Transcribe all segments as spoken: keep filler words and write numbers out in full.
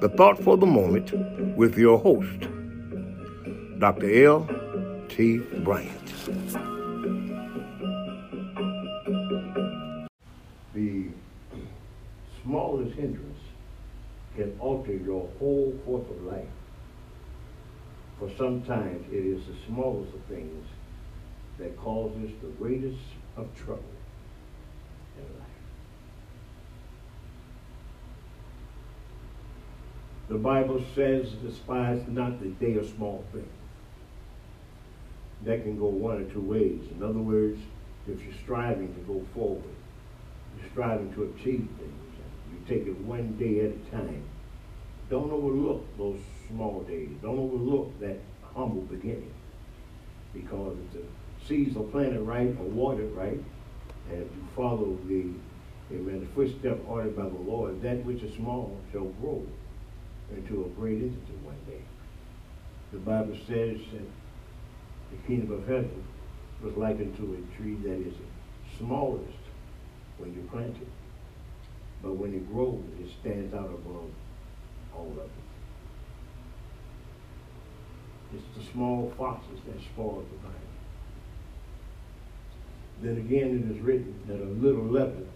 the thought for the moment with your host, Doctor L T Bryant. Smallest hindrance can alter your whole course of life. For sometimes it is the smallest of things that causes the greatest of trouble in life. The Bible says, despise not the day of small things. That can go one or two ways. In other words, if you're striving to go forward, you're striving to achieve things. You take it one day at a time. Don't overlook those small days. Don't overlook that humble beginning. Because if the seeds are planted right or watered right, and if you follow the, amen, the footstep ordered by the Lord, that which is small shall grow into a great entity one day. The Bible says that the kingdom of heaven was likened to a tree that is smallest when you plant it. But when it grows, it stands out above all of it. It's the small foxes that spoil the vine. Then again, it is written that a little leaven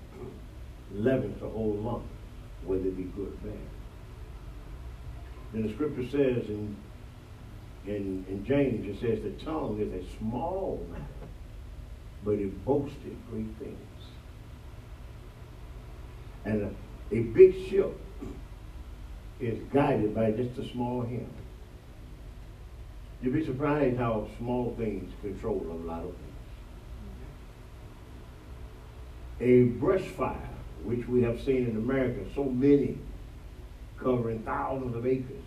leavens the whole lump, whether it be good or bad. Then the scripture says in, in, in James, it says the tongue is a small matter, but it boasted great things. And a, a big ship is guided by just a small hand. You'd be surprised how small things control a lot of things. A brush fire, which we have seen in America, so many covering thousands of acres,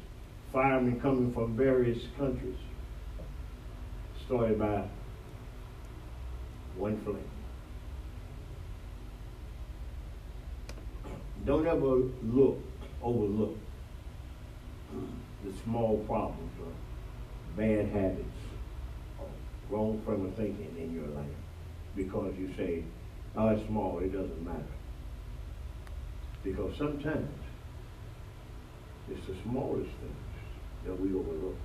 firemen coming from various countries, started by one flame. Don't ever look, overlook the small problems or bad habits or wrong frame of thinking in your life because you say, oh, it's small, it doesn't matter. Because sometimes it's the smallest things that we overlook.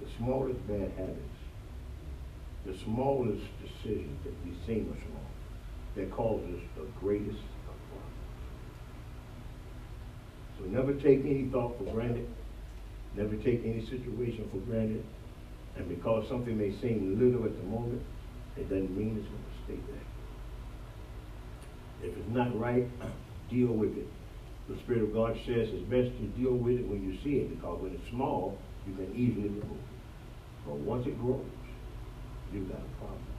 The smallest bad habits, the smallest decisions that we seem are small, that causes the greatest. So never take any thought for granted. Never take any situation for granted. And because something may seem little at the moment, it doesn't mean it's going to stay there. If it's not right, deal with it. The Spirit of God says it's best to deal with it when you see it, because when it's small, you can easily remove it. But once it grows, you've got a problem.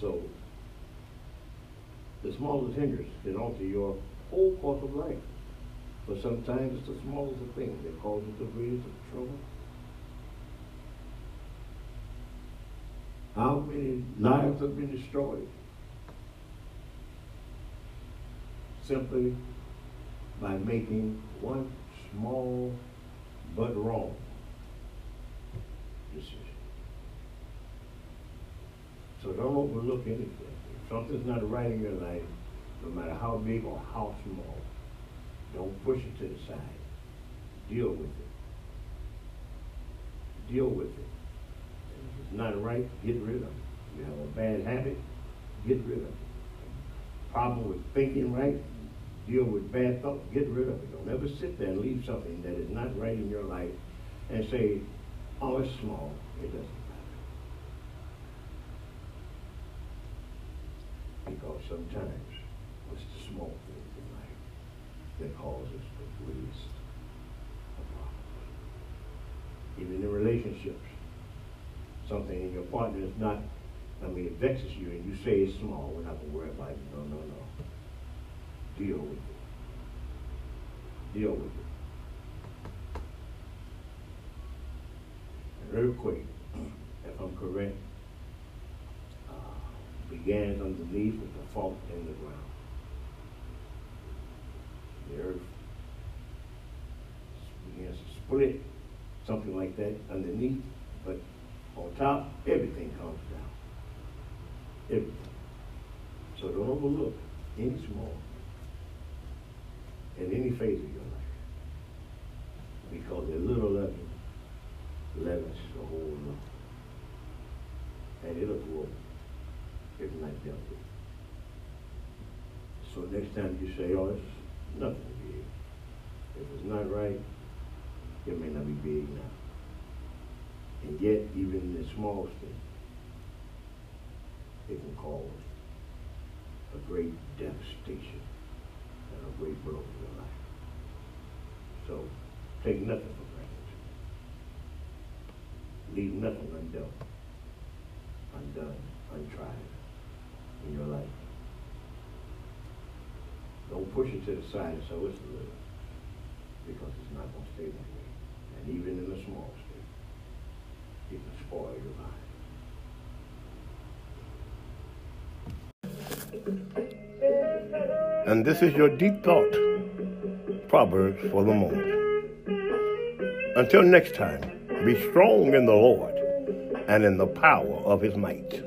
So the smallest hindrance can alter your whole course of life. But sometimes it's the smallest of things that causes the greatest of trouble. How many lives have been destroyed simply by making one small but wrong decision? So don't overlook anything. If something's not right in your life, no matter how big or how small, don't push it to the side. Deal with it. Deal with it. And if it's not right, get rid of it. You have a bad habit, get rid of it. Problem with thinking right, deal with bad thoughts, get rid of it. Don't ever sit there and leave something that is not right in your life and say, oh, it's small, it doesn't matter. Because sometimes it's the small things in life that causes the greatest of problems. Even in relationships, something in your partner is not, I mean, it vexes you and you say it's small, we're not going to worry about it. No, no, no. Deal with it. Deal with it. And real quick, if I'm correct, uh, began underneath with the fault in the ground. The earth begins to split, something like that underneath, but on top, everything comes down. Everything. So don't overlook any small in any phase of your life, because a little leaven leavens the whole lump, and it'll grow if not dealt with. So next time you say, "Oh, it's nothing big," if it's not right, it may not be big now. And yet, even the smallest thing, it can cause a great devastation and a great blow in your life. So, take nothing for granted. Leave nothing undone, undone, untried in your life. Don't push it to the side and say, "Oh, it's a little," because it's not going to stay that way. And even in the smallest thing, it can spoil your life. And this is your Deep Thought Proverbs for the moment. Until next time, be strong in the Lord and in the power of His might.